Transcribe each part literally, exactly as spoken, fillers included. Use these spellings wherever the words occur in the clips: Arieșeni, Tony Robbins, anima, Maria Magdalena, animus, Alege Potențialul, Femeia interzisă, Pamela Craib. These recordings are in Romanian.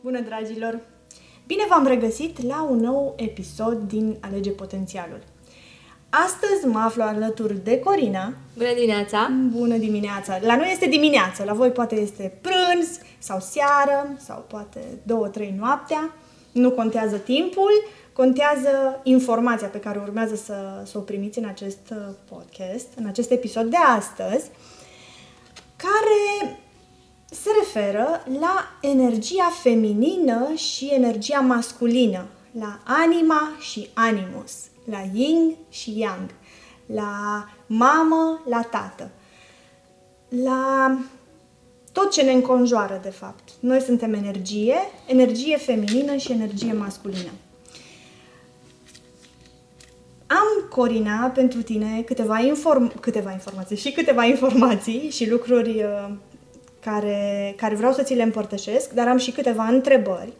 Bună, dragilor! Bine v-am regăsit la un nou episod din Alege Potențialul. Astăzi mă aflu alături de Corina. Bună dimineața! Bună dimineața! La noi este dimineața, la voi poate este prânz sau seară sau poate două, trei noaptea. Nu contează timpul, contează informația pe care urmează să, să o primiți în acest podcast, în acest episod de astăzi, care se referă la energia feminină și energia masculină, la anima și animus, la yin și yang, la mamă, la tată, la tot ce ne înconjoară, de fapt. Noi suntem energie, energie feminină și energie masculină. Am, Corina, pentru tine câteva, inform- câteva informații și câteva informații și lucruri uh, care, care vreau să ți le împărtășesc, dar am și câteva întrebări.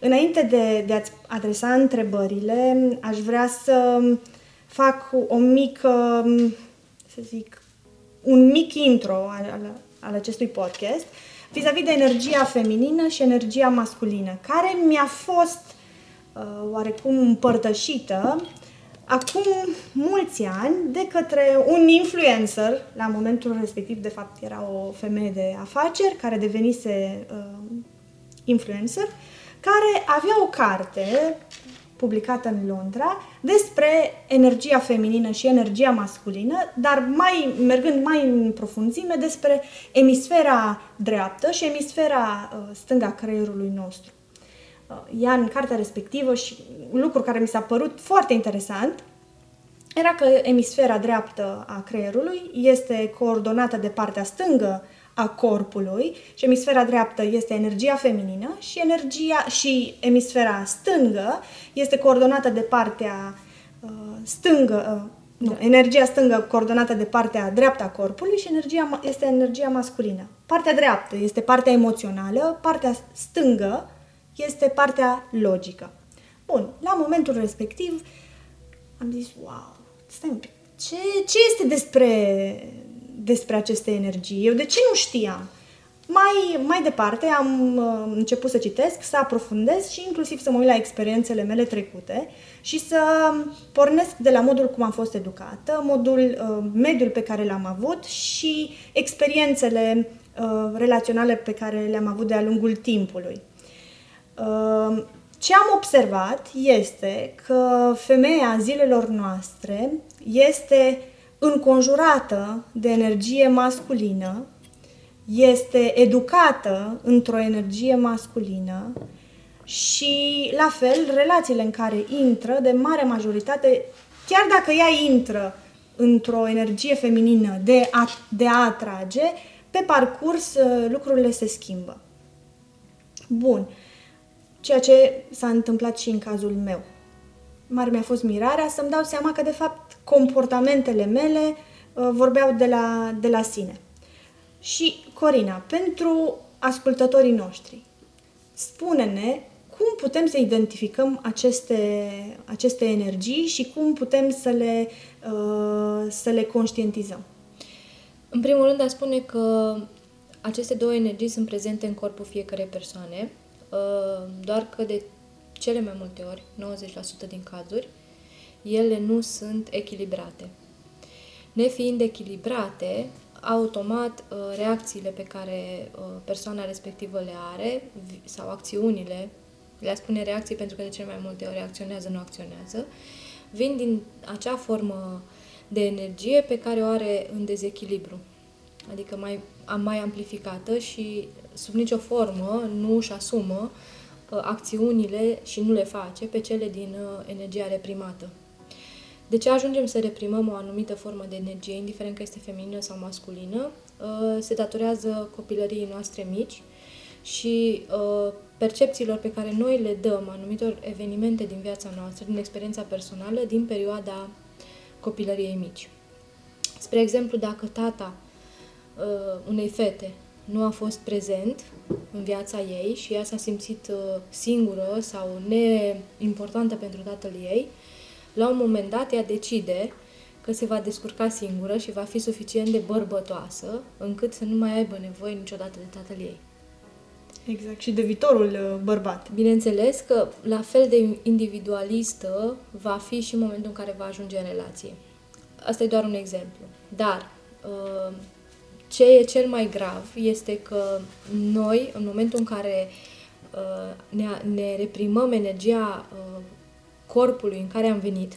Înainte de, de a-ți adresa întrebările, aș vrea să fac o mică, să zic, un mic intro al, al, al acestui podcast vis-a-vis de energia feminină și energia masculină, care mi-a fost uh, oarecum împărtășită acum mulți ani de către un influencer. La momentul respectiv, de fapt, era o femeie de afaceri care devenise uh, influencer, care avea o carte publicată în Londra despre energia feminină și energia masculină, dar mai mergând mai în profunzime despre emisfera dreaptă și emisfera uh, stânga creierului nostru. Ea în cartea respectivă, și un lucru care mi s-a părut foarte interesant era că emisfera dreaptă a creierului este coordonată de partea stângă a corpului și emisfera dreaptă este energia feminină și, energia, și emisfera stângă este coordonată de partea uh, stângă, uh, nu, energia stângă coordonată de partea dreaptă a corpului și energia este energia masculină. Partea dreaptă este partea emoțională, partea stângă este partea logică. Bun, la momentul respectiv am zis, wow, stai un pic, ce, ce este despre, despre aceste energii? Eu de ce nu știam? Mai, mai departe am uh, început să citesc, să aprofundez și inclusiv să mă uit la experiențele mele trecute și să pornesc de la modul cum am fost educată, modul, uh, mediul pe care l-am avut și experiențele uh, relaționale pe care le-am avut de-a lungul timpului. Ce am observat este că femeia zilelor noastre este înconjurată de energie masculină, este educată într-o energie masculină și, la fel, relațiile în care intră, de mare majoritate, chiar dacă ea intră într-o energie feminină de a, de a atrage, pe parcurs lucrurile se schimbă. Bun. Ceea ce s-a întâmplat și în cazul meu. Mare mi-a fost mirarea să-mi dau seama că, de fapt, comportamentele mele uh, vorbeau de la, de la sine. Și, Corina, pentru ascultătorii noștri, spune-ne cum putem să identificăm aceste, aceste energii și cum putem să le, uh, să le conștientizăm. În primul rând, aș spune că aceste două energii sunt prezente în corpul fiecărei persoane, doar că de cele mai multe ori, nouăzeci la sută din cazuri, ele nu sunt echilibrate. Nefiind echilibrate, automat reacțiile pe care persoana respectivă le are sau acțiunile, le-a spune reacții pentru că de cele mai multe ori acționează, nu acționează, vin din acea formă de energie pe care o are în dezechilibru. Adică mai, mai amplificată și sub nicio formă nu își asumă uh, acțiunile și nu le face pe cele din uh, energia reprimată. De ce ajungem să reprimăm o anumită formă de energie, indiferent că este feminină sau masculină, uh, se datorează copilăriei noastre mici și uh, percepțiilor pe care noi le dăm anumitor evenimente din viața noastră, din experiența personală, din perioada copilăriei mici. Spre exemplu, dacă tata unei fete nu a fost prezent în viața ei și ea s-a simțit singură sau neimportantă pentru tatăl ei, la un moment dat ea decide că se va descurca singură și va fi suficient de bărbătoasă încât să nu mai aibă nevoie niciodată de tatăl ei. Exact, și de viitorul bărbat. Bineînțeles că la fel de individualistă va fi și în momentul în care va ajunge în relație. Asta e doar un exemplu. Dar ce e cel mai grav este că noi, în momentul în care ne, ne reprimăm energia corpului în care am venit,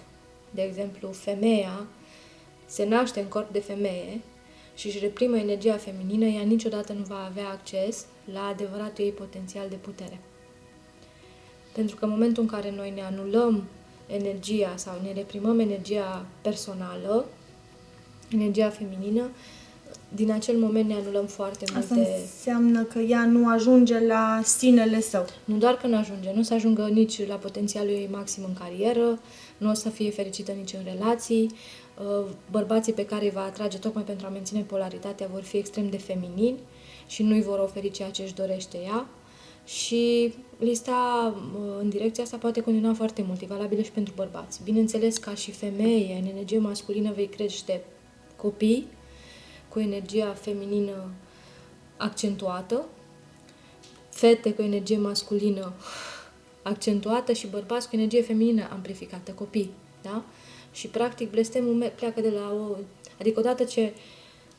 de exemplu, femeia se naște în corp de femeie și își reprimă energia feminină, ea niciodată nu va avea acces la adevăratul ei potențial de putere. Pentru că în momentul în care noi ne anulăm energia sau ne reprimăm energia personală, energia feminină, din acel moment ne anulăm foarte multe... Asta înseamnă că ea nu ajunge la sinele său. Nu doar că nu ajunge, nu o să ajungă nici la potențialul ei maxim în carieră, nu o să fie fericită nici în relații, bărbații pe care îi va atrage tocmai pentru a menține polaritatea vor fi extrem de feminini și nu îi vor oferi ceea ce își dorește ea și lista în direcția asta poate continua foarte mult, e valabilă și pentru bărbați. Bineînțeles, ca și femeie, în energie masculină vei crește copii cu energia feminină accentuată, fete cu energie masculină accentuată și bărbați cu energie feminină amplificată, copii, da? Și practic blestemul pleacă de la o... Adică odată ce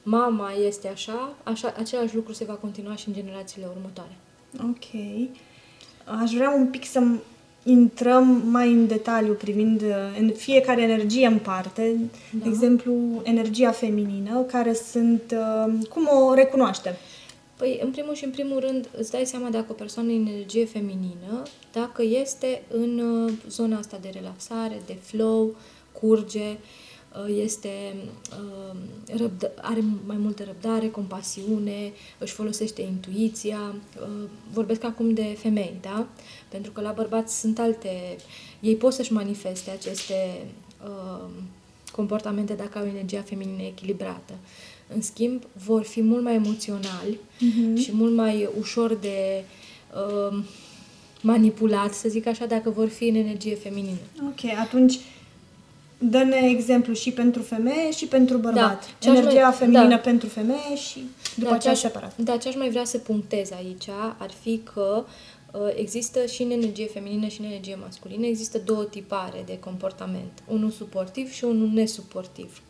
mama este așa, așa, același lucru se va continua și în generațiile următoare. Ok. Aș vrea un pic să intrăm mai în detaliu privind în fiecare energie în parte. Da. De exemplu, energia feminină, care sunt... Cum o recunoaștem? Păi, în primul și în primul rând, îți dai seama dacă o persoană e în energie feminină, dacă este în zona asta de relaxare, de flow, curge, este, are mai multă răbdare, compasiune, își folosește intuiția. Vorbesc acum de femei, da? Pentru că la bărbați sunt alte... Ei pot să-și manifeste aceste comportamente dacă au energia feminină echilibrată. În schimb, vor fi mult mai emoționali uh-huh. și mult mai ușor de manipulat, să zic așa, dacă vor fi în energie feminină. Ok, atunci... Dă-ne exemplu și pentru femeie și pentru bărbat. Da, energia mai, feminină da. pentru femeie și după da, aceea separat. Da, ce aș mai vrea să punctez aici ar fi că uh, există și în energie feminină și în energie masculină există două tipare de comportament. Unul suportiv și unul nesuportiv.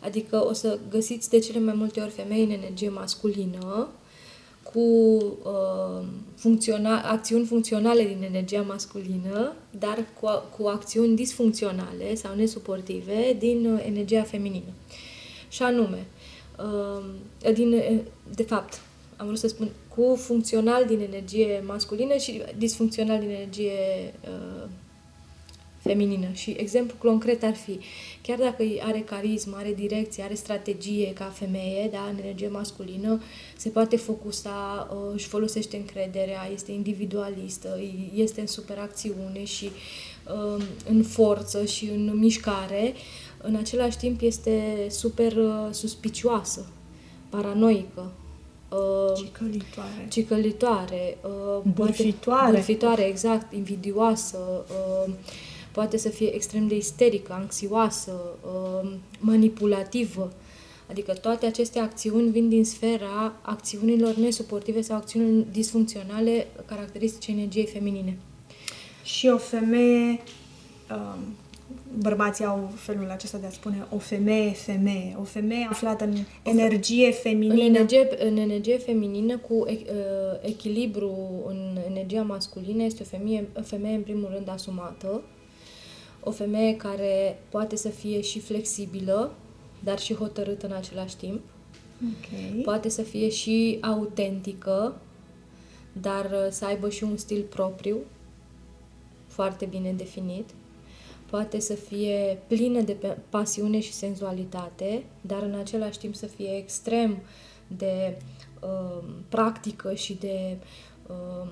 Adică o să găsiți de cele mai multe ori femei în energie masculină cu uh, funcționa, acțiuni funcționale din energia masculină, dar cu, cu acțiuni disfuncționale sau nesuportive din energia feminină. Și anume, uh, din, de fapt, am vrut să spun, cu funcțional din energie masculină și disfuncțional din energie uh, feminină. Și exemplu concret ar fi, chiar dacă are carismă, are direcție, are strategie ca femeie, da, în energie masculină, se poate focusa, își folosește încrederea, este individualistă, este în superacțiune și în forță și în mișcare, în același timp este super suspicioasă, paranoică, cicălitoare, cicălitoare bârfitoare. bârfitoare, exact, invidioasă, poate să fie extrem de isterică, anxioasă, manipulativă. Adică toate aceste acțiuni vin din sfera acțiunilor nesuportive sau acțiuni disfuncționale caracteristice energiei feminine. Și o femeie, bărbații au felul acesta de a spune, o femeie, femeie, o femeie aflată în energie feminină. În energie, în energie feminină cu echilibru în energia masculină este o femeie, o femeie în primul rând asumată, o femeie care poate să fie și flexibilă, dar și hotărâtă în același timp. Okay. Poate să fie și autentică, dar să aibă și un stil propriu, foarte bine definit. Poate să fie plină de pasiune și senzualitate, dar în același timp să fie extrem de uh, practică și de uh,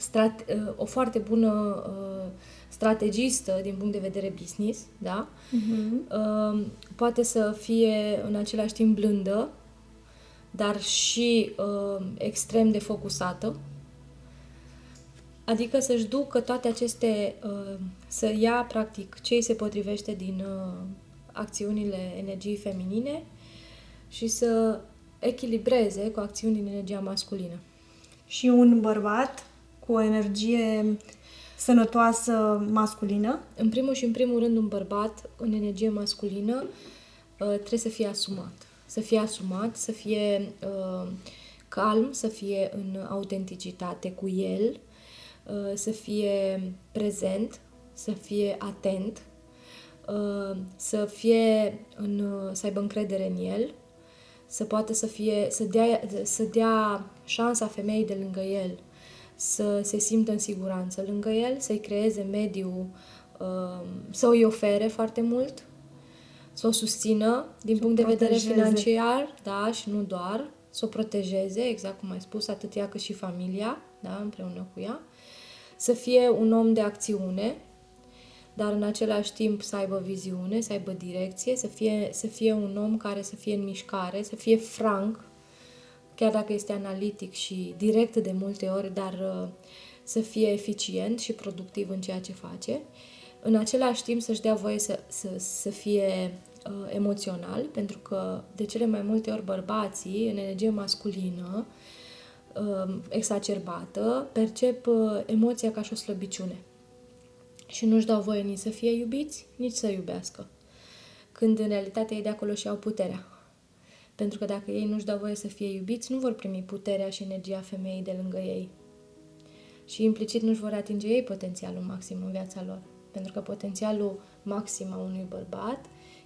strat- uh, o foarte bună uh, strategistă din punct de vedere business, da? Uh-huh. Uh, poate să fie în același timp blândă, dar și uh, extrem de focusată. Adică să-și ducă toate aceste, să ia practic ce îi se potrivește din acțiunile energiei feminine și să echilibreze cu acțiuni din energia masculină. Și un bărbat cu o energie sănătoasă masculină? În primul și în primul rând, un bărbat în energie masculină trebuie să fie asumat. Să fie asumat, să fie uh, calm, să fie în autenticitate cu el, uh, să fie prezent, să fie atent, uh, să fie în, să aibă încredere în el, să poată să fie, să dea, să dea șansa femeii de lângă el, să se simtă în siguranță lângă el, să-i creeze mediul, uh, să îi ofere foarte mult, să o susțină din punct de vedere financiar, da, și nu doar, să o protejeze, exact cum ai spus, atât ea cât și familia, da, împreună cu ea, să fie un om de acțiune, dar în același timp să aibă viziune, să aibă direcție, să fie, să fie un om care să fie în mișcare, să fie franc, chiar dacă este analitic și direct de multe ori, dar să fie eficient și productiv în ceea ce face. În același timp să-și dea voie să, să, să fie uh, emoțional, pentru că de cele mai multe ori bărbații, în energie masculină, uh, exacerbată, percep uh, emoția ca și o slăbiciune. Și nu-și dau voie nici să fie iubiți, nici să iubească. Când în realitate ei de acolo și au puterea. Pentru că dacă ei nu-și dau voie să fie iubiți, nu vor primi puterea și energia femeii de lângă ei. Și implicit nu-și vor atinge ei potențialul maxim în viața lor. Pentru că potențialul maxim a unui bărbat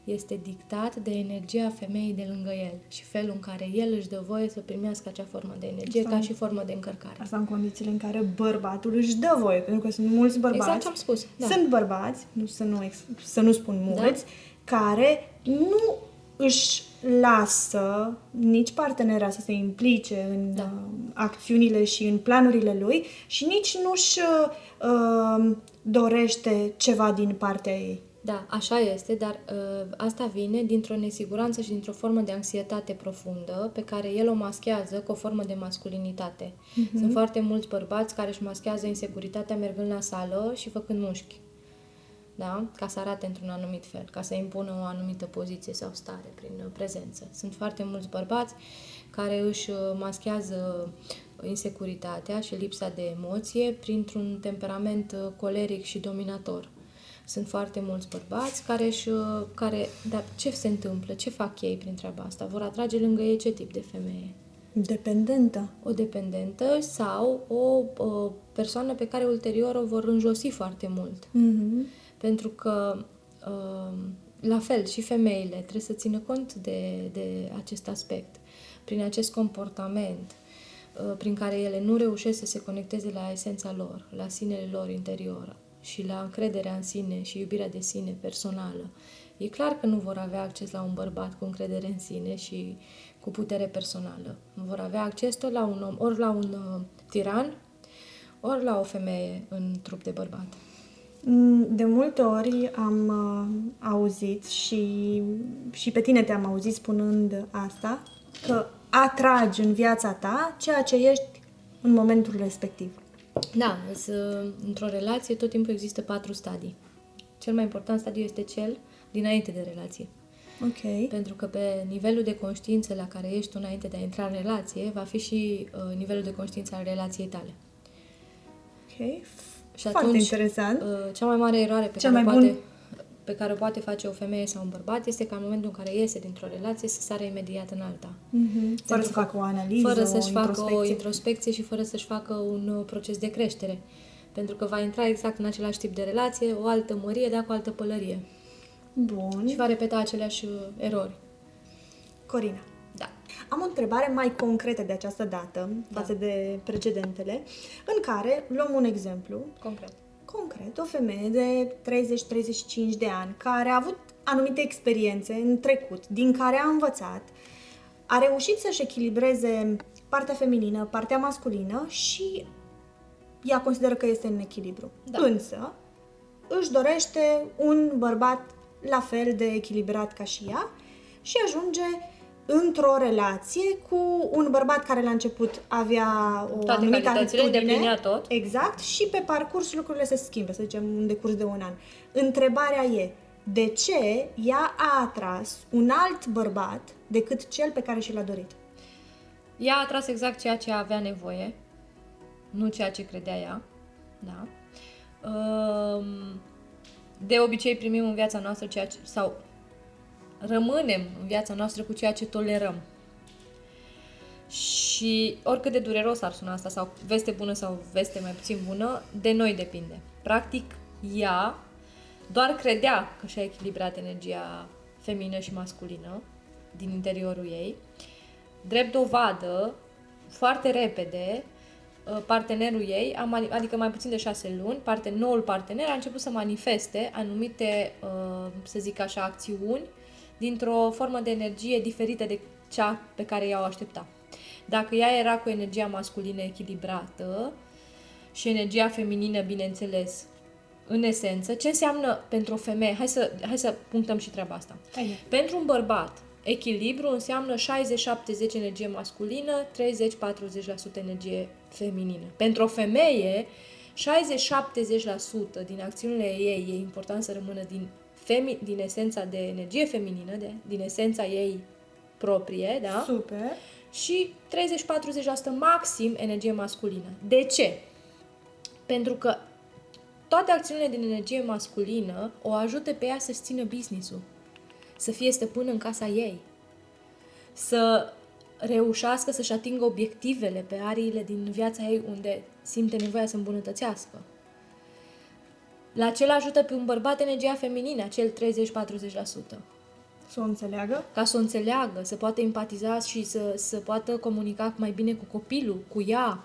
este dictat de energia femeii de lângă el și felul în care el își dă voie să primească acea formă de energie asta ca în... și formă de încărcare. Asta în condițiile în care bărbatul își dă voie, pentru că sunt mulți bărbați. Exact ce am spus. Da. Sunt bărbați, nu, să, nu, să nu spun mulți, da, care nu își lasă nici partenera să se implice în da. acțiunile și în planurile lui și nici nu-și uh, dorește ceva din partea ei. Da, așa este, dar uh, asta vine dintr-o nesiguranță și dintr-o formă de anxietate profundă pe care el o maschează cu o formă de masculinitate. Uh-huh. Sunt foarte mulți bărbați care își maschează insecuritatea mergând la sală și făcând mușchi. Da? Ca să arate într-un anumit fel, ca să impună o anumită poziție sau stare prin prezență. Sunt foarte mulți bărbați care își maschează insecuritatea și lipsa de emoție printr-un temperament coleric și dominator. Sunt foarte mulți bărbați care își... Care, dar ce se întâmplă? Ce fac ei prin treaba asta? Vor atrage lângă ei ce tip de femeie? Dependentă. O dependentă sau o, o persoană pe care ulterior o vor înjosi foarte mult. Mm-hmm. Pentru că, la fel, și femeile trebuie să țină cont de, de acest aspect. Prin acest comportament prin care ele nu reușesc să se conecteze la esența lor, la sinele lor interior și la încrederea în sine și iubirea de sine personală, e clar că nu vor avea acces la un bărbat cu încredere în sine și cu putere personală. Vor avea acces tot la un om, ori la un tiran, ori la o femeie în trup de bărbat. De multe ori am uh, auzit și, și pe tine te-am auzit spunând asta, că atragi în viața ta ceea ce ești în momentul respectiv. Da, într-o relație tot timpul există patru stadii. Cel mai important stadiu este cel dinainte de relație. Okay. Pentru că pe nivelul de conștiință la care ești înainte de a intra în relație va fi și uh, nivelul de conștiință al relației tale. Ok. Și atunci, foarte interesant. Cea mai mare eroare pe care, poate, bun... pe care o poate face o femeie sau un bărbat este că în momentul în care iese dintr-o relație să sară imediat în alta. Mm-hmm. Fără să facă o analiză, fără să-și facă o introspecție și fără să-și facă un proces de creștere. Pentru că va intra exact în același tip de relație, o altă mărie, dar cu o altă pălărie. Bun. Și va repeta aceleași erori. Corina. Am o întrebare mai concretă de această dată, da, față de precedentele, în care luăm un exemplu. Concret. Concret, o femeie de treizeci - treizeci și cinci de ani, care a avut anumite experiențe în trecut, din care a învățat, a reușit să-și echilibreze partea feminină, partea masculină și ea consideră că este în echilibru. Da. Însă, își dorește un bărbat la fel de echilibrat ca și ea și ajunge într-o relație cu un bărbat care la început avea o toate anumită atitudine, tot. Exact, și pe parcurs lucrurile se schimbă, să zicem, în decurs de un an. Întrebarea e, de ce ea a atras un alt bărbat decât cel pe care și l-a dorit? Ea a atras exact ceea ce avea nevoie, nu ceea ce credea ea. Da? De obicei primim în viața noastră ceea ce, sau rămânem în viața noastră cu ceea ce tolerăm. Și oricât de dureros ar suna asta, sau veste bună sau veste mai puțin bună, de noi depinde. Practic, ea doar credea că și-a echilibrat energia feminină și masculină din interiorul ei. Drept dovadă, foarte repede, partenerul ei, adică mai puțin de șase luni, parte, noul partener a început să manifeste anumite, să zic așa, acțiuni dintr-o formă de energie diferită de cea pe care ea o aștepta. Dacă ea era cu energia masculină echilibrată și energia feminină, bineînțeles, în esență, ce înseamnă pentru o femeie? Hai să, hai să punctăm și treaba asta. Hai. Pentru un bărbat, echilibru înseamnă șaizeci șaptezeci energie masculină, treizeci patruzeci la sută energie feminină. Pentru o femeie, șaizeci șaptezeci la sută din acțiunile ei e important să rămână din, femi- din esența de energie feminină, de, din esența ei proprie, da? Super. Și treizeci patruzeci la sută maxim energie masculină. De ce? Pentru că toate acțiunile din energie masculină o ajută pe ea să-și țină business-ul, să fie stăpână în casa ei, să reușească să-și atingă obiectivele pe ariile din viața ei unde simte nevoia să îmbunătățească. La ce ajută pe un bărbat energia feminină, acel treizeci patruzeci la sută? Să o înțeleagă? Ca să o înțeleagă, să poată empatiza și să, să poată comunica mai bine cu copilul, cu ea,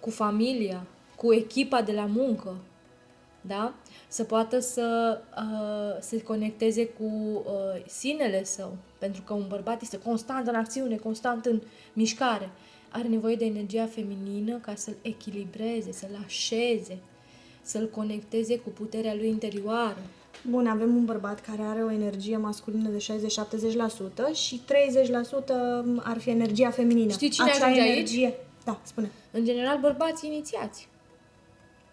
cu familia, cu echipa de la muncă. Da? Să poată să uh, se conecteze cu uh, sinele său, pentru că un bărbat este constant în acțiune, constant în mișcare. Are nevoie de energia feminină ca să-l echilibreze, să-l așeze, să-l conecteze cu puterea lui interioară. Bun, avem un bărbat care are o energie masculină de șaizeci șaptezeci la sută și treizeci la sută ar fi energia feminină. Știi cine Acea ajunge energie... aici? Da, spune. În general, bărbații inițiați.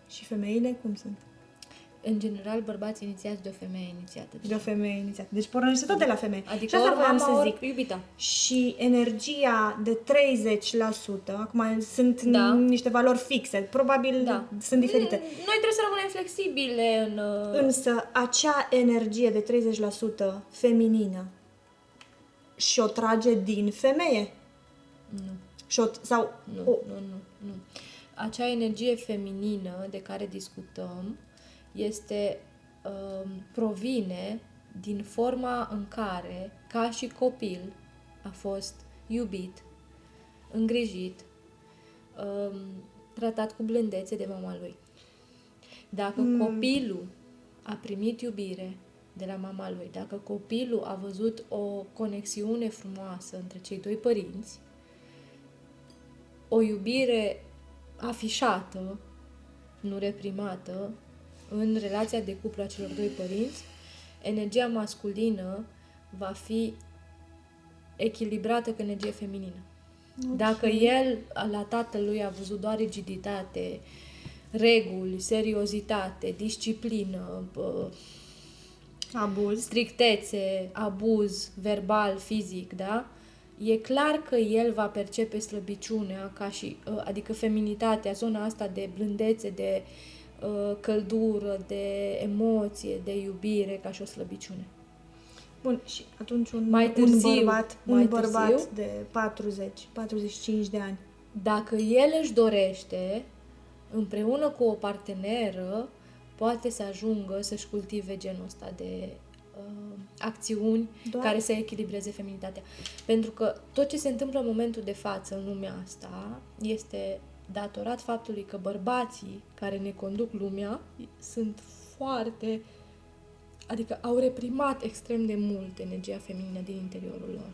Și femeile cum sunt? În general, bărbații inițiați de o femeie inițiată. Deci. De o femeie inițiată. Deci pornește tot de la femeie. Adică ori mama, să zic, ori iubita. Și energia de treizeci la sută, acum sunt da. niște valori fixe, probabil da. sunt diferite. Noi trebuie să rămânem flexibile. În... Însă, acea energie de treizeci la sută feminină și o trage din femeie? Nu. Și-o, sau, nu, o... nu, nu, nu. Acea energie feminină de care discutăm este uh, provine din forma în care, ca și copil, a fost iubit, îngrijit, uh, tratat cu blândețe de mama lui. Dacă mm. copilul a primit iubire de la mama lui, dacă copilul a văzut o conexiune frumoasă între cei doi părinți, o iubire afișată, nu reprimată, în relația de cuplu a celor doi părinți, energia masculină va fi echilibrată cu energie feminină. Okay. Dacă el, la tatălui, a văzut doar rigiditate, reguli, seriozitate, disciplină, abuz, strictețe, abuz verbal, fizic, da? E clar că el va percepe slăbiciunea, ca și, adică feminitatea, zona asta de blândețe, de căldură, de emoție, de iubire, ca și o slăbiciune. Bun, și atunci un, mai târziu, un bărbat, mai un bărbat târziu, de patruzeci, patruzeci și cinci de ani. Dacă el își dorește, împreună cu o parteneră, poate să ajungă să-și cultive genul ăsta de uh, acțiuni Doar. care să echilibreze feminitatea. Pentru că tot ce se întâmplă în momentul de față în lumea asta este... datorat faptului că bărbații care ne conduc lumea sunt foarte... Adică au reprimat extrem de mult energia feminină din interiorul lor.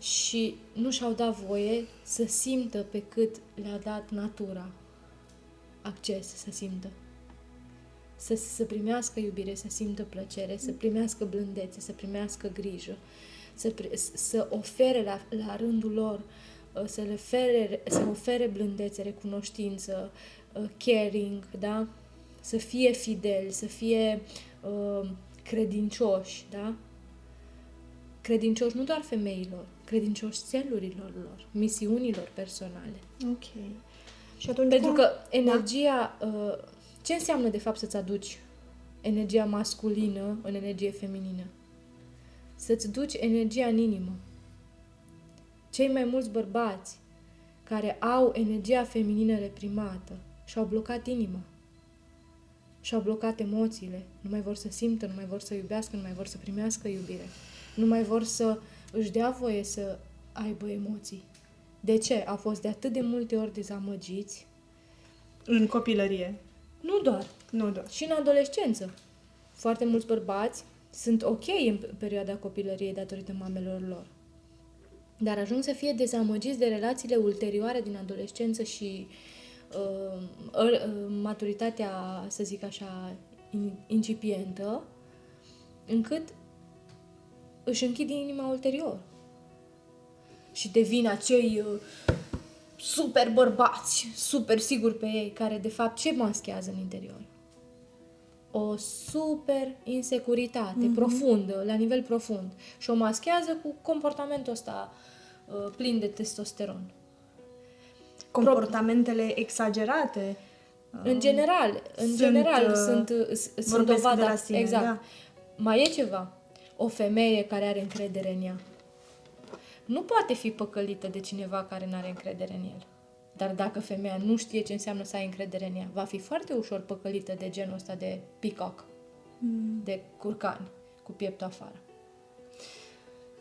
Și nu și-au dat voie să simtă pe cât le-a dat natura acces să simtă. Să, să primească iubire, să simtă plăcere, să primească blândețe, să primească grijă, să, să ofere la, la rândul lor să le ofere, să ofere blândețe, recunoștință, caring, da? Să fie fideli, să fie uh, credincioși, da? Credincioși nu doar femeilor, credincioși țelurilor lor, misiunilor personale. Ok. Și atunci Pentru cum... că energia... Da. Ce înseamnă, de fapt, să-ți aduci energia masculină în energie feminină? Să-ți duci energia în inimă. Cei mai mulți bărbați care au energia feminină reprimată și-au blocat inima, și-au blocat emoțiile, nu mai vor să simtă, nu mai vor să iubească, nu mai vor să primească iubire, nu mai vor să își dea voie să aibă emoții. De ce? Au fost de atât de multe ori dezamăgiți. În copilărie. Nu doar. Nu doar. Și în adolescență. Foarte mulți bărbați sunt ok în perioada copilăriei datorită mamelor lor, dar ajung să fie dezamăgiți de relațiile ulterioare din adolescență și uh, uh, maturitatea, să zic așa, in, incipientă, încât își închid inima ulterior și devin acei uh, super bărbați, super siguri pe ei, care de fapt ce maschează în interior? O super insecuritate mm-hmm. profundă, la nivel profund. Și o maschează cu comportamentul ăsta uh, plin de testosteron. Comportamentele Pro... exagerate. În uh, general, în sunt, general uh, sunt, uh, sunt dovada. De la sine, exact. Da. Mai e ceva. O femeie care are încredere în ea nu poate fi păcălită de cineva care nu are încredere în el. Dar dacă femeia nu știe ce înseamnă să ai încredere în ea, va fi foarte ușor păcălită de genul ăsta de peacock, mm. de curcan cu piept afară.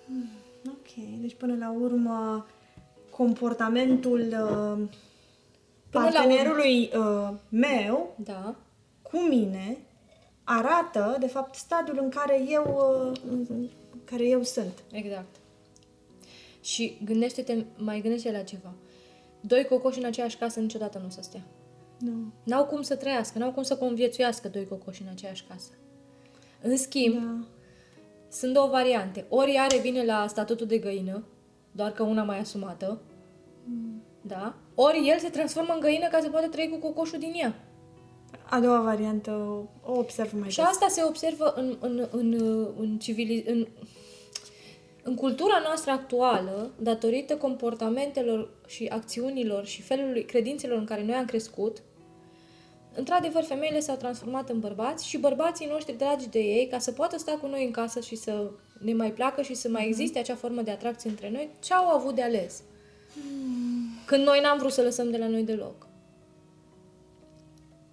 Mm. Ok, deci până la urmă comportamentul uh, partenerului uh, meu da. cu mine arată, de fapt, stadiul în care eu, uh, care eu sunt. Exact. Și gândește-te, mai gândește-te la ceva. Doi cocoși în aceeași casă niciodată nu se stea. Nu. N-au cum să trăiască, n-au cum să conviețuiască doi cocoși în aceeași casă. În schimb, da. sunt două variante. Ori ea revine la statutul de găină, doar că una mai asumată, mm. da? Ori el se transformă în găină ca să poată trăi cu cocoșul din ea. A doua variantă o observ mai des. Și asta se observă în, în, în, în, civiliz... în, în cultura noastră actuală, datorită comportamentelor și acțiunilor și felului credințelor în care noi am crescut, într-adevăr, femeile s-au transformat în bărbați și bărbații noștri dragi de ei, ca să poată sta cu noi în casă și să ne mai placă și să mai existe acea formă de atracție între noi, ce au avut de ales? Când noi n-am vrut să lăsăm de la noi deloc.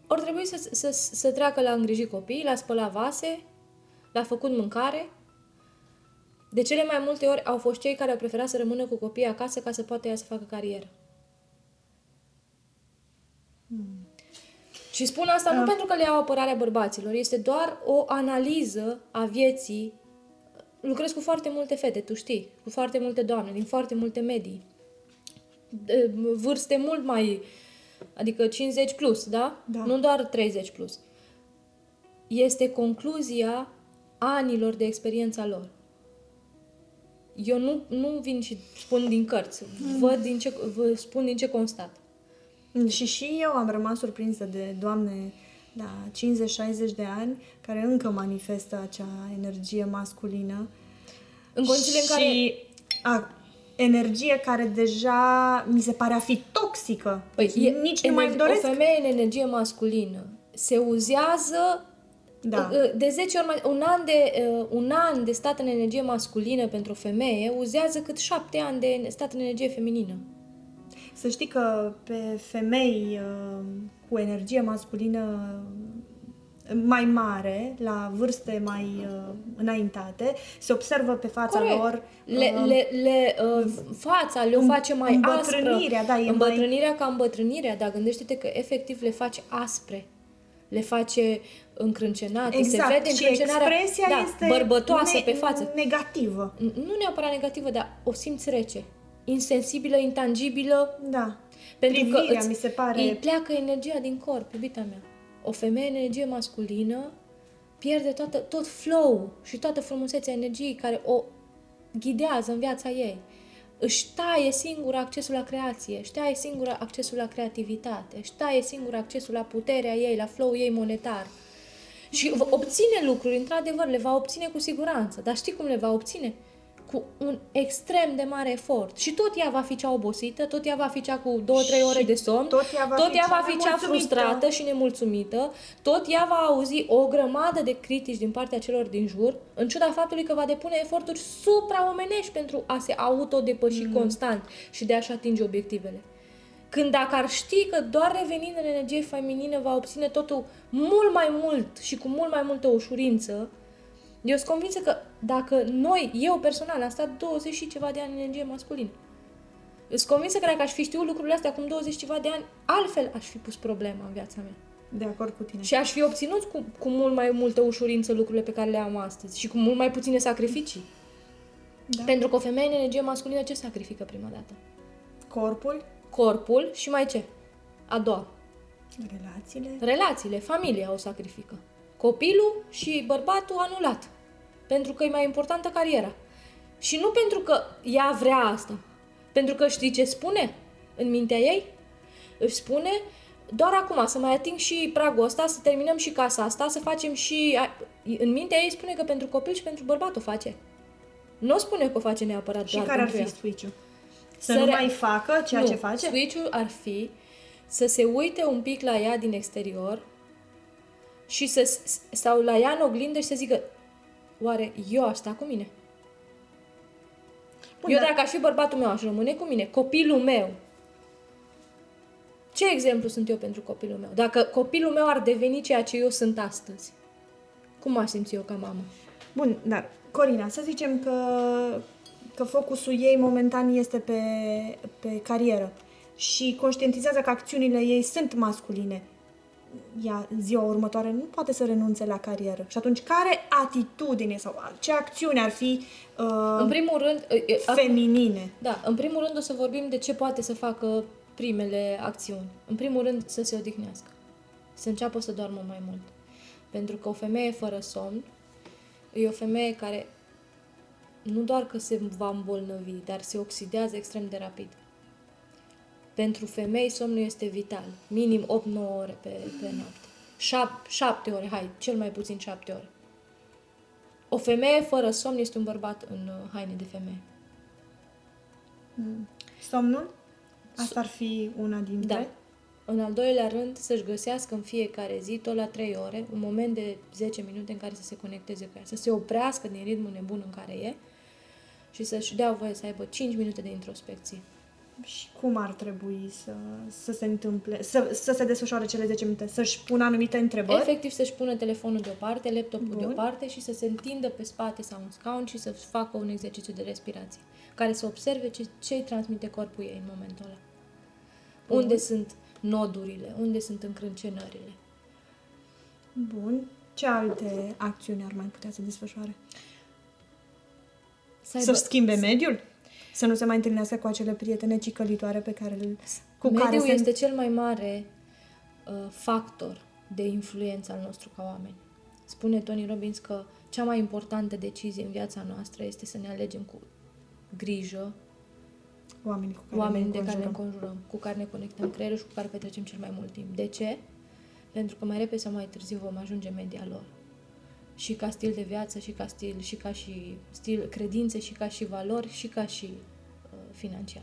Ori trebuie să, să, să treacă la îngrijit copii, la spăla vase, la făcut mâncare. De cele mai multe ori au fost cei care au preferat să rămână cu copiii acasă ca să poată ea să facă carieră. Hmm. Și spun asta da. nu pentru că le iau apărarea bărbaților, este doar o analiză a vieții. Lucrez cu foarte multe fete, tu știi, cu foarte multe doamne, din foarte multe medii. De vârste mult mai... Adică cincizeci plus, da? da? Nu doar treizeci plus. Este concluzia anilor de experiența lor. Eu nu, nu vin și spun din cărți, văd din ce, vă spun din ce constat. Și și eu am rămas surprinsă de doamne, da, cincizeci șaizeci de ani, care încă manifestă acea energie masculină. În condițiile și în care... A, energie care deja mi se pare a fi toxică. Păi, e, nici ener- nu mai doresc. O femeie în energie masculină se uzează. Da. De zece ori mai, un an de un an de stat în energie masculină pentru o femeie uzează cât șapte ani de stat în energie feminină. Să știi că pe femei cu energie masculină mai mare, la vârste mai înaintate, se observă pe fața Corect. lor le, le, le fața le o face mai îmbătrânirea, aspră. Da, îmbătrânirea mai... ca îmbătrânirea, dar gândește-te că efectiv le face aspre. Le face încrâncenate, exact. Se vede încrâncenarea, expresia da, este bărbătoasă ne- pe față. Negativă. Nu neapărat negativă, dar o simți rece, insensibilă, intangibilă. Da. Pentru privirea, că mi se pare... îi pleacă energia din corp, iubita mea. O femeie în energie masculină pierde toată, tot flow și toată frumusețea energiei care o ghidează în viața ei. Își taie singură accesul la creație, își taie singură accesul la creativitate, își taie singură accesul la puterea ei, la flow-ul ei monetar. Și obține lucruri, într-adevăr, le va obține cu siguranță. Dar știi cum le va obține? cu un extrem de mare efort. Și tot ea va fi cea obosită, tot ea va fi cea cu două-trei ore de somn, tot ea va tot fi, ea va fi cea frustrată și nemulțumită, tot ea va auzi o grămadă de critici din partea celor din jur, în ciuda faptului că va depune eforturi supraomenești pentru a se autodepăși mm. constant și de a-și atinge obiectivele. Când dacă ar ști că doar revenind în energie feminină va obține totul mult mai mult și cu mult mai multă ușurință, eu sunt convinsă că dacă noi, eu personal, am stat douăzeci și ceva de ani în energie masculină. Eu sunt convinsă că dacă aș fi știut lucrurile astea acum douăzeci și ceva de ani, altfel aș fi pus problema în viața mea. De acord cu tine. Și aș fi obținut cu, cu mult mai multă ușurință lucrurile pe care le am astăzi și cu mult mai puține sacrificii. Da. Pentru că o femeie în energie masculină ce sacrifică prima dată? Corpul. Corpul și mai ce? A doua. Relațiile. Relațiile, familia o sacrifică. Copilul și bărbatul anulat. Pentru că e mai importantă cariera. Și nu pentru că ea vrea asta. Pentru că știi ce spune în mintea ei? Își spune, doar acum să mai ating și pragul ăsta, să terminăm și casa asta, să facem și... În mintea ei spune că pentru copil și pentru bărbat o face. Nu spune că o face neapărat și doar care ar fi switch-ul? Să, să nu re... mai facă ceea nu. ce face? Switch-ul ar fi să se uite un pic la ea din exterior și să, sau la ea în oglindă și să zică, oare eu aș sta cu mine? Bun, eu dar... dacă aș fi bărbatul meu, aș rămâne cu mine. Copilul meu. Ce exemplu sunt eu pentru copilul meu? Dacă copilul meu ar deveni ceea ce eu sunt astăzi, cum aș simți eu ca mamă? Bun, dar, Corina, să zicem că, că focusul ei momentan este pe, pe carieră și conștientizează că acțiunile ei sunt masculine. Ea, ziua următoare, nu poate să renunțe la carieră. Și atunci, care atitudine sau ce acțiune ar fi uh, în primul rând, feminine? Da, în primul rând o să vorbim de ce poate să facă primele acțiuni. În primul rând, să se odihnească. Să înceapă să doarmă mai mult. Pentru că o femeie fără somn e o femeie care nu doar că se va îmbolnăvi, dar se oxidează extrem de rapid. Pentru femei somnul este vital. Minim opt-nouă ore pe, pe noapte. șapte ore, hai, cel mai puțin șapte ore. O femeie fără somn este un bărbat în haine de femeie. Somnul? Asta ar fi una dintre? Da. În al doilea rând, să-și găsească în fiecare zi, tot la trei ore, un moment de zece minute în care să se conecteze cu ea, să se oprească din ritmul nebun în care e și să-și dea voie să aibă cinci minute de introspecție. Și cum ar trebui să, să se întâmple, să, să se desfășoare cele zece minute, să-și pună anumite întrebări? Efectiv să-și pună telefonul deoparte, laptopul Bun. deoparte și să se întindă pe spate sau în scaun și să facă un exercițiu de respirație, care să observe ce îi transmite corpul ei în momentul ăla. Bun. Unde sunt nodurile, unde sunt încrâncenările. Bun. Ce alte acțiuni ar mai putea să desfășoare? Să-și să schimbe să... mediul? Să nu se mai întâlnească cu acele prietene cicălitoare pe care le... Cu Mediul care se... este cel mai mare uh, factor de influență al nostru ca oameni. Spune Tony Robbins că cea mai importantă decizie în viața noastră este să ne alegem cu grijă oamenii, cu care oamenii de care ne înconjurăm, cu care ne conectăm creierul și cu care petrecem cel mai mult timp. De ce? Pentru că mai repede sau mai târziu vom ajunge media lor. Și ca stil de viață, și ca stil, și ca și stil credințe, și ca și valori, și ca și uh, financiar.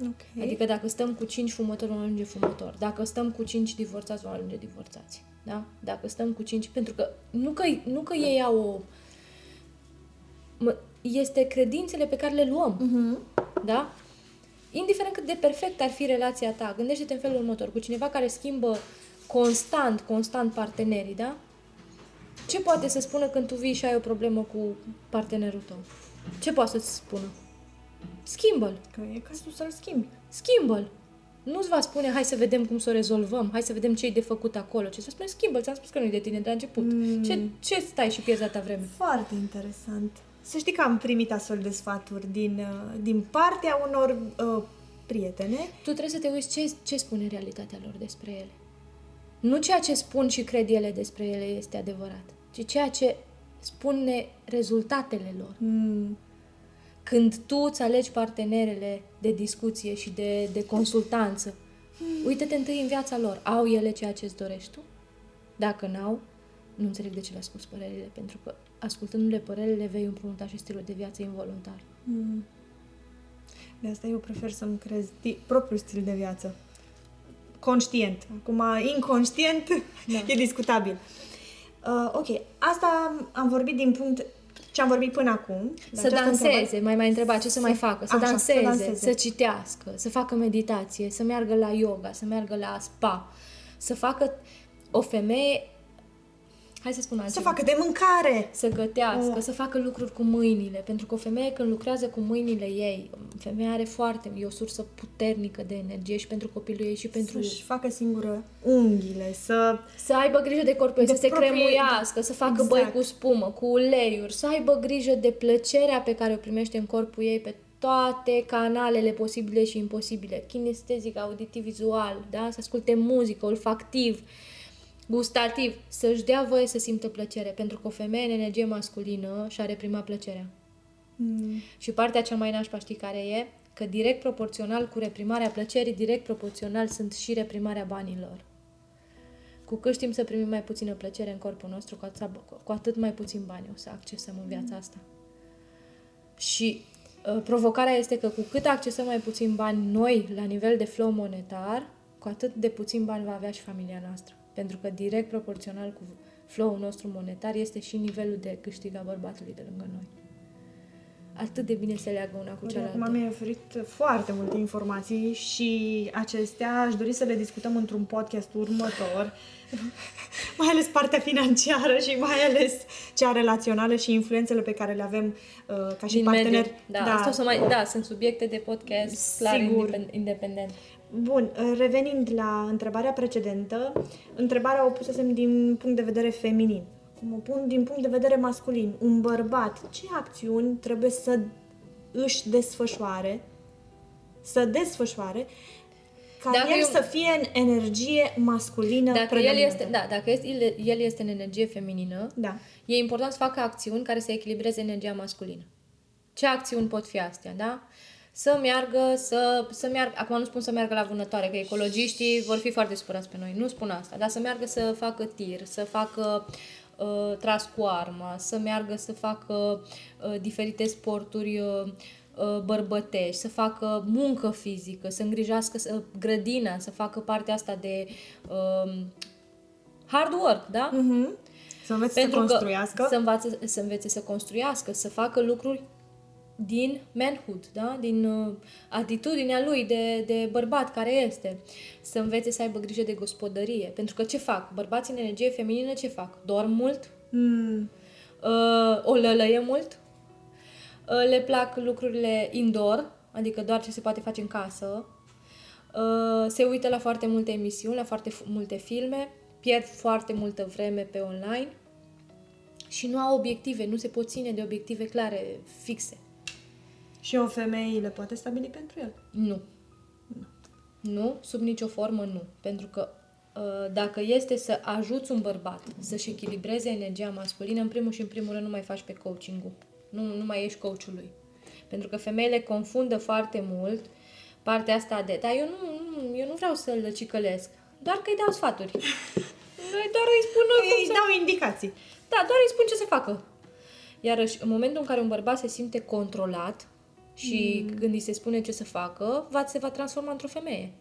Okay. Adică dacă stăm cu cinci fumători, vom ajunge fumători. Dacă stăm cu cinci divorțați, vom ajunge divorțați. Da? Dacă stăm cu cinci... Pentru că nu că, nu că ei au o... Mă, este credințele pe care le luăm. Uh-huh. Da? Indiferent cât de perfect ar fi relația ta, gândește-te în felul următor. Cu cineva care schimbă constant, constant partenerii, da? Ce poate să spună când tu vii și ai o problemă cu partenerul tău? Ce poate să-ți spună? Schimbă-l. Că e ca tu să-l schimbi. Schimbă-l. Nu-ți va spune, hai să vedem cum să o rezolvăm, hai să vedem ce-i de făcut acolo. Ce să spune, schimbă-l, ți-am spus că nu-i de tine de la început. Mm. Ce, ce stai și pierzi atâta vreme? Foarte interesant. Să știi că am primit astfel de sfaturi din, din partea unor uh, prietene. Tu trebuie să te uiți ce, ce spune realitatea lor despre ele. Nu ceea ce spun și cred ele despre ele este adevărat, ci ceea ce spune rezultatele lor. Mm. Când tu îți alegi partenerele de discuție și de, de consultanță, mm. uită-te întâi în viața lor. Au ele ceea ce îți dorești tu? Dacă n-au, nu înțeleg de ce le asculți părerile, pentru că ascultându-le părerile, vei împrumuta și stilul de viață involuntar. Mm. De asta eu prefer să-mi crez di- propriul stil de viață. Conștient. Acum, inconștient, da. E discutabil. Uh, ok, asta am vorbit din punct... Ce am vorbit până acum. Să danseze, întrebat... mai mai întreba ce să mai facă, să, așa, danseze, să danseze, să citească, să facă meditație, să meargă la yoga, să meargă la spa, să facă o femeie, hai să spun altceva. Să facă de mâncare. Să gătească, o. să facă lucruri cu mâinile, pentru că o femeie când lucrează cu mâinile ei, femeia are foarte, e o sursă puternică de energie și pentru copilul ei și pentru... Să-și facă singură unghiile, să... Să aibă grijă de corpul ei, să se proprii... cremuiască, să facă exact. băi cu spumă, cu uleiuri, să aibă grijă de plăcerea pe care o primește în corpul ei pe toate canalele posibile și imposibile, kinestezic, auditiv, vizual, da? Să asculte muzică, olfactiv, gustativ, să-și dea voie să simtă plăcere, pentru că o femeie în energie masculină și-a reprimat plăcerea. Mm. Și partea cea mai nașpa, știi care e? Că direct proporțional cu reprimarea plăcerii, direct proporțional sunt și reprimarea banilor. Cu cât știm să primim mai puțină plăcere în corpul nostru, cu atât mai puțin bani o să accesăm în viața asta. Și uh, provocarea este că cu cât accesăm mai puțin bani noi, la nivel de flow monetar, cu atât de puțin bani va avea și familia noastră. Pentru că direct proporțional cu flow-ul nostru monetar este și nivelul de câștig a bărbatului de lângă noi. Atât de bine se leagă una cu cealaltă. Acum mi-ai oferit foarte multe informații și acestea aș dori să le discutăm într-un podcast următor, mai ales partea financiară și mai ales cea relațională și influențele pe care le avem uh, ca și din parteneri. Mediu, da, da. Asta o să mai, da, sunt subiecte de podcast clar independent. Bun, revenind la întrebarea precedentă, întrebarea o pusesem din punct de vedere feminin. Cum o pun din punct de vedere masculin. Un bărbat, ce acțiuni trebuie să își desfășoare, să desfășoare, ca dacă el eu... să fie în energie masculină predominantă? Da, dacă este, el este în energie feminină, da. E important să facă acțiuni care să echilibreze energia masculină. Ce acțiuni pot fi astea, da? Să meargă, să, să meargă, acum nu spun să meargă la vânătoare, că ecologiștii vor fi foarte supărați pe noi, nu spun asta, dar să meargă să facă tir, să facă uh, tras cu arma, să meargă să facă uh, diferite sporturi uh, uh, bărbătești, să facă muncă fizică, să îngrijească uh, grădina, să facă partea asta de uh, hard work, da? Uh-huh. Să învețe să construiască. Să, învață, să învețe să construiască, să facă lucruri din manhood, da? Din uh, atitudinea lui de, de bărbat care este. Să învețe să aibă grijă de gospodărie. Pentru că ce fac? Bărbații în energie feminină ce fac? Dorm mult? Mm. Uh, o lălăie mult? Uh, le plac lucrurile indoor, adică doar ce se poate face în casă. Uh, se uită la foarte multe emisiuni, la foarte f- multe filme. Pierd foarte multă vreme pe online. Și nu au obiective, nu se pot ține de obiective clare, fixe. Și o femeie le poate stabili pentru el? Nu. Nu, nu sub nicio formă nu. Pentru că dacă este să ajuți un bărbat să-și echilibreze energia masculină, în primul și în primul rând nu mai faci pe coaching-ul. Nu, nu mai ești coachul lui. Pentru că femeile confundă foarte mult partea asta de dar eu nu, eu nu vreau să-l cicălesc. Doar că îi dau sfaturi. Noi doar îi spun noi cum să... Îi dau indicații. Da, doar îi spun ce să facă. Iarăși, în momentul în care un bărbat se simte controlat, și mm. când îi se spune ce să facă, va, se va transforma într-o femeie.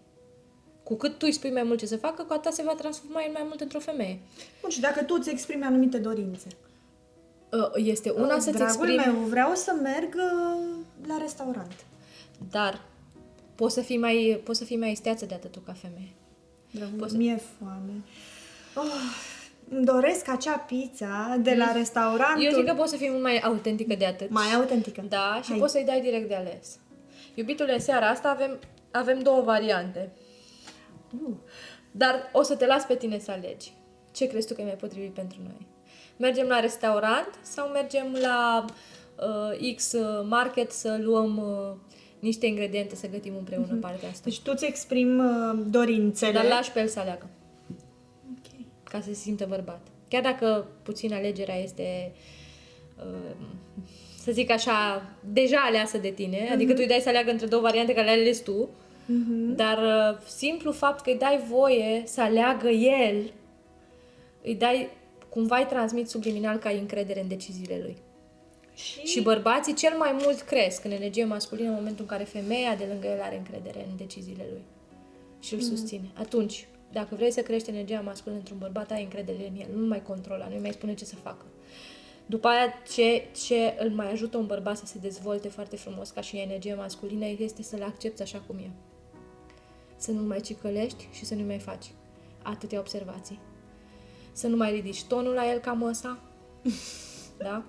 Cu cât tu îi spui mai mult ce să facă, cu atât se va transforma mai mult într-o femeie. Bun, și dacă tu îți exprimi anumite dorințe? Este una uh, să-ți exprimi... Dragul meu, vreau să merg uh, la restaurant. Dar poți să fii mai, poți să fii mai isteață de atât tu ca femeie. Dragul meu, să... mi-e foame. Oh... Îmi doresc acea pizza de la restaurantul... Eu zic că poți să fii mult mai autentică de atât. Mai autentică. Da, și Hai. poți să-i dai direct de ales. Iubitule, în seara asta avem, avem două variante. Uh. Dar o să te las pe tine să alegi. Ce crezi tu că e mai potrivit pentru noi? Mergem la restaurant sau mergem la uh, X market să luăm... Uh, niște ingrediente să gătim împreună uh-huh. partea asta. Deci tu îți exprimi uh, dorințele. Dar lași pe el să aleagă. Ca să se simtă bărbat. Chiar dacă puțin alegerea este, să zic așa, deja aleasă de tine, mm-hmm. adică tu îi dai să aleagă între două variante care le alegi tu, mm-hmm. dar simplu fapt că îi dai voie să aleagă el, îi dai cumva îi transmit subliminal că ai încredere în deciziile lui. Și... și bărbații cel mai mult cresc în energie masculină în momentul în care femeia de lângă el are încredere în deciziile lui și îl mm. susține. Atunci, dacă vrei să crești energia masculină într-un bărbat, ai încredere în el, nu mai controla, nu mai spune ce să facă. După aia, ce, ce îl mai ajută un bărbat să se dezvolte foarte frumos ca și energie masculină este să-l accepți așa cum e. Să nu mai cicălești și să nu mai faci atâtea observații. Să nu mai ridici tonul la el cam ăsta, da?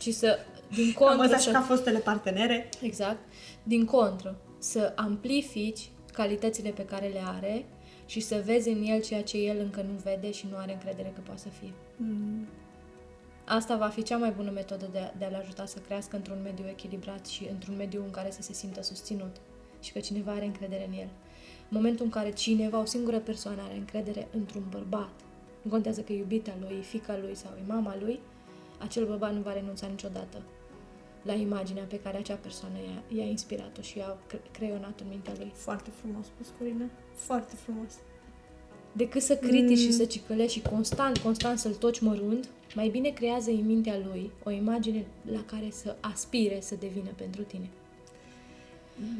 Ci să, din contră... Cam ăsta și ca fostele partenere. Exact. Din contră, să amplifici calitățile pe care le are și să vezi în el ceea ce el încă nu vede și nu are încredere că poate să fie. Mm. Asta va fi cea mai bună metodă de a, de a-l ajuta să crească într-un mediu echilibrat și într-un mediu în care să se simtă susținut și că cineva are încredere în el. În momentul în care cineva, o singură persoană, are încredere într-un bărbat, nu contează că e iubita lui, e fiica lui sau e mama lui, acel bărbat nu va renunța niciodată la imaginea pe care acea persoană i-a, i-a inspirat-o și i-a creionat în mintea lui. Foarte frumos spus, Corina. Foarte frumos. Decât să critici mm. și să cicălești și constant, constant să-l toci mărunt, mai bine creează în mintea lui o imagine la care să aspire să devină pentru tine.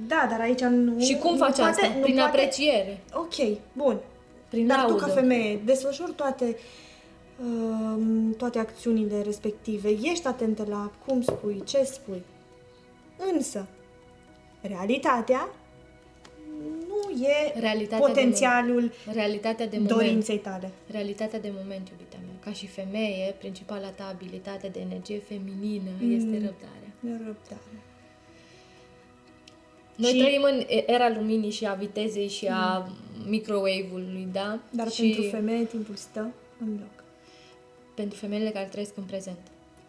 Da, dar aici nu... Și cum nu faci poate, asta? Prin poate... apreciere. Ok, bun. Prin dar laudă. Tu, ca femeie, desfășori toate... toate acțiunile respective, ești atentă la cum spui, ce spui. Însă, realitatea nu e realitatea potențialul de realitatea de dorinței tale. Realitatea de moment, iubita mea. Ca și femeie, principala ta abilitate de energie feminină mm. este răbdarea. Răbdarea. Noi și... trăim în era luminii și a vitezei și a mm. microwave-ului, da? Dar și... pentru femeie timpul stă în loc. Pentru femeile care trăiesc în prezent.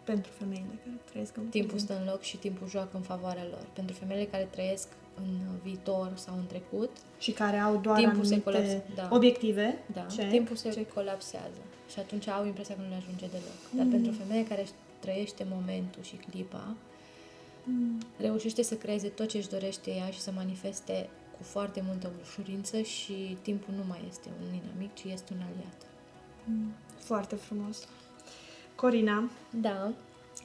Pentru femeile care trăiesc în timpul prezent. Timpul stă în loc și timpul joacă în favoarea lor. Pentru femeile care trăiesc în viitor sau în trecut și care au doar timpul anumite se colapse, da. obiective, da. Check, timpul se check. colapsează și atunci au impresia că nu le ajunge deloc. Dar mm. pentru femeia care trăiește momentul și clipa, mm. reușește să creeze tot ce își dorește ea și să manifeste cu foarte multă ușurință și timpul nu mai este un inamic, ci este un aliat. Mm. Foarte frumos. Corina, da.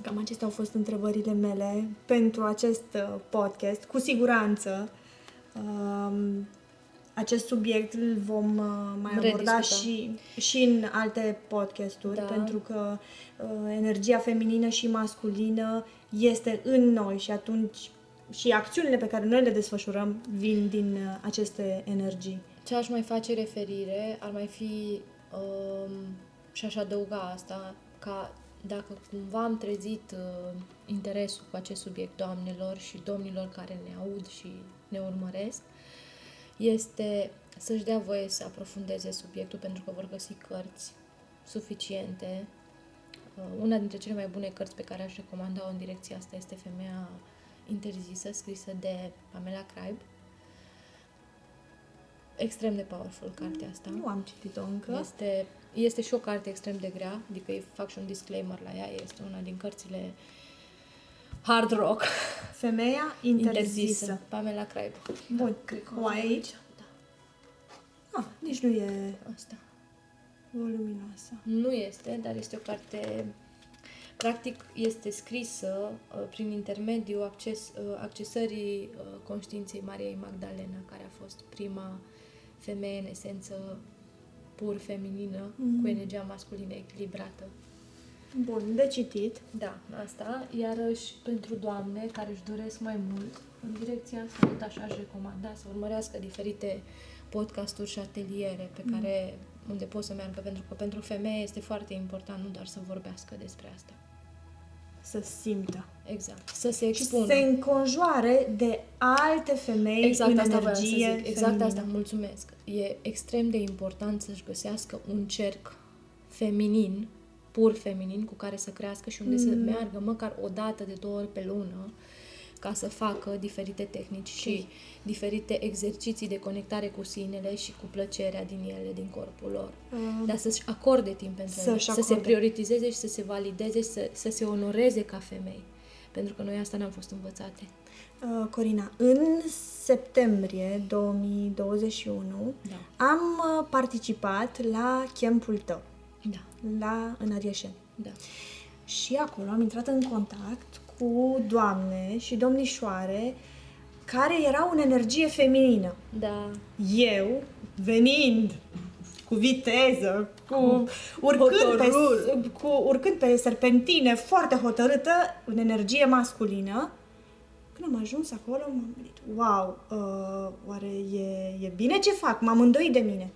Cam acestea au fost întrebările mele pentru acest podcast. Cu siguranță um, acest subiect îl vom mai aborda și, și în alte podcasturi, da. Pentru că uh, energia feminină și masculină este în noi și atunci și acțiunile pe care noi le desfășurăm vin din uh, aceste energii. Ce aș mai face referire ar mai fi um, și aș adăuga asta, ca dacă cumva am trezit uh, interesul cu acest subiect doamnelor și domnilor care ne aud și ne urmăresc, este să-și dea voie să aprofundeze subiectul, pentru că vor găsi cărți suficiente. Uh, una dintre cele mai bune cărți pe care aș recomanda-o în direcția asta este Femeia interzisă, scrisă de Pamela Craib. Extrem de powerful cartea asta. Nu am citit-o încă. Este... Este și o carte extrem de grea, adică fac și un disclaimer la ea, este una din cărțile hard rock. Femeia interzisă. interzisă. Pamela Craib. Bun, cred că o ai aici. Da. Ah, nici nu e asta. Voluminoasă. Nu este, dar este o carte, practic este scrisă prin intermediul acces, accesării conștiinței Mariei Magdalena, care a fost prima femeie în esență pur feminină, mm. cu energia masculină echilibrată. Bun, de citit. Da, asta. Iarăși, pentru doamne care își doresc mai mult, în direcția asta, tot așa aș recomanda să urmărească diferite podcasturi și ateliere pe care, mm. unde pot să meargă, pentru că pentru femeie este foarte important nu doar să vorbească despre asta. Să simtă. Exact. Să se expună. Să se înconjoare de alte femei exact în asta energie vreau să zic. Exact asta, mulțumesc. E extrem de important să-și găsească un cerc feminin, pur feminin, cu care să crească și unde mm. să meargă măcar o dată de două ori pe lună ca să facă diferite tehnici okay. și diferite exerciții de conectare cu sinele și cu plăcerea din ele, din corpul lor. Mm. Dar să-și acorde timp pentru să ele, să se prioritizeze și să se valideze, să, să se onoreze ca femei. Pentru că noi asta n-am fost învățate. Uh, Corina, în septembrie două mii douăzeci și unu da. am participat la campul tău. da. la, în Arieșeni. Da. Și acolo am intrat în contact cu doamne și domnișoare care erau în energie feminină. Da. Eu, venind cu viteză, cu, urcând, pe, cu urcând pe serpentine, foarte hotărâtă, în energie masculină, când am ajuns acolo, m-am gândit, wow, uh, oare e, e bine ce fac? M-am îndoit de mine.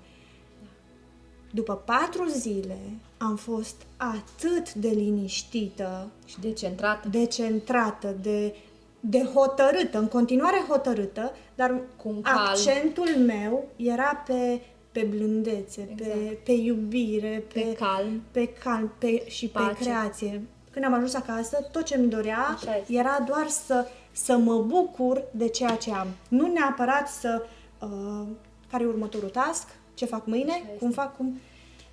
După patru zile am fost atât de liniștită și decentrată, decentrată de, de hotărâtă, în continuare hotărâtă, dar cu accentul meu era pe, pe blândețe, exact. pe, pe iubire, pe, pe calm, pe calm pe, și pace. Pe creație. Când am ajuns acasă, tot ce-mi dorea era doar să, să mă bucur de ceea ce am. Nu neapărat să... Uh, care e următorul task? Ce fac mâine? Cum fac? Cum?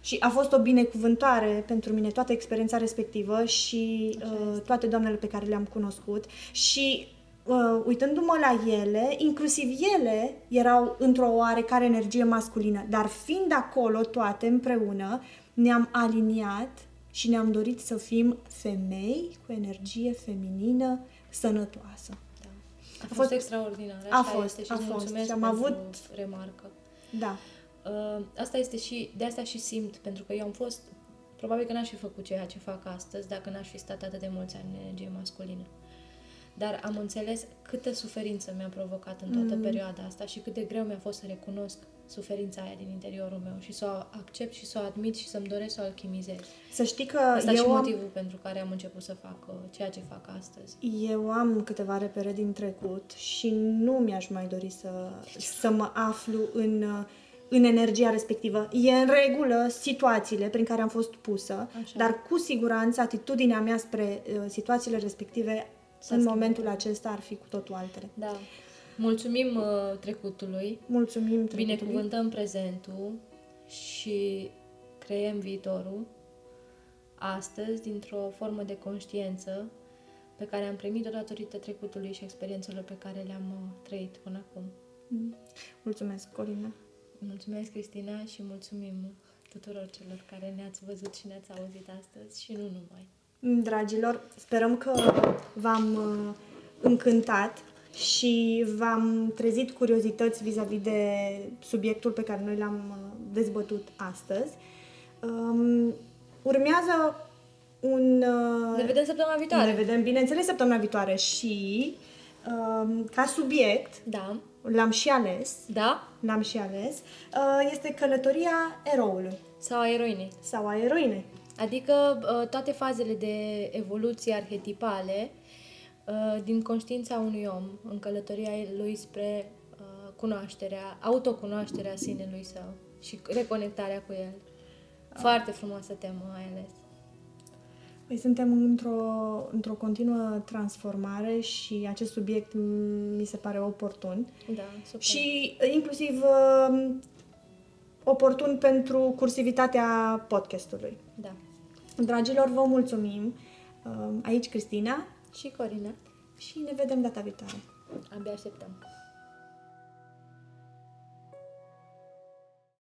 Și a fost o binecuvântare pentru mine toată experiența respectivă și uh, toate doamnele pe care le-am cunoscut. Și uh, uitându-mă la ele, inclusiv ele erau într-o oarecare energie masculină. Dar fiind acolo toate împreună, ne-am aliniat și ne-am dorit să fim femei cu energie feminină sănătoasă. Da. A, a fost, fost extraordinară. A fost, a fost. Și am avut remarcă. Da. Uh, asta este și, de asta și simt, pentru că eu am fost, probabil că n-aș fi făcut ceea ce fac astăzi dacă n-aș fi stat atât de mulți ani în energie masculină. Dar am înțeles câtă suferință mi-a provocat în toată mm. perioada asta și cât de greu mi-a fost să recunosc suferința aia din interiorul meu și să o accept și să o admit și să-mi doresc să o alchimizez. Să știi că asta eu și motivul am... pentru care am început să fac uh, ceea ce fac astăzi. Eu am câteva repere din trecut și nu mi-aș mai dori să, să mă aflu în... Uh, în energia respectivă. E în regulă situațiile prin care am fost pusă, așa. Dar cu siguranță atitudinea mea spre uh, situațiile respective S-a în momentul acesta ar fi cu totul altele. Da. Mulțumim uh, trecutului. Mulțumim trecutului. Binecuvântăm prezentul și creăm viitorul astăzi dintr-o formă de conștiență pe care am primit-o datorită trecutului și experiențelor pe care le-am uh, trăit până acum. Mm. Mulțumesc, Corina. Mulțumesc, Cristina, și mulțumim tuturor celor care ne-ați văzut și ne-ați auzit astăzi și nu numai. Dragilor, sperăm că v-am încântat și v-am trezit curiozități vis-a-vis de subiectul pe care noi l-am dezbătut astăzi. Urmează un... Ne vedem săptămâna viitoare. Ne vedem, bineînțeles, săptămâna viitoare și ca subiect... Da. L-am și ales. Da? L-am și ales. Este călătoria eroului. Sau a eroinei. Sau a eroinei. Adică toate fazele de evoluție arhetipale din conștiința unui om în călătoria lui spre cunoașterea, autocunoașterea sinelui său și reconectarea cu el. Foarte frumoasă temă ai ales. Păi suntem într-o, într-o continuă transformare și acest subiect mi se pare oportun. Da, super. Și inclusiv uh, oportun pentru cursivitatea podcastului. Da. Dragilor, vă mulțumim. Uh, aici Cristina și Corina și ne vedem data viitoare. Abia așteptăm.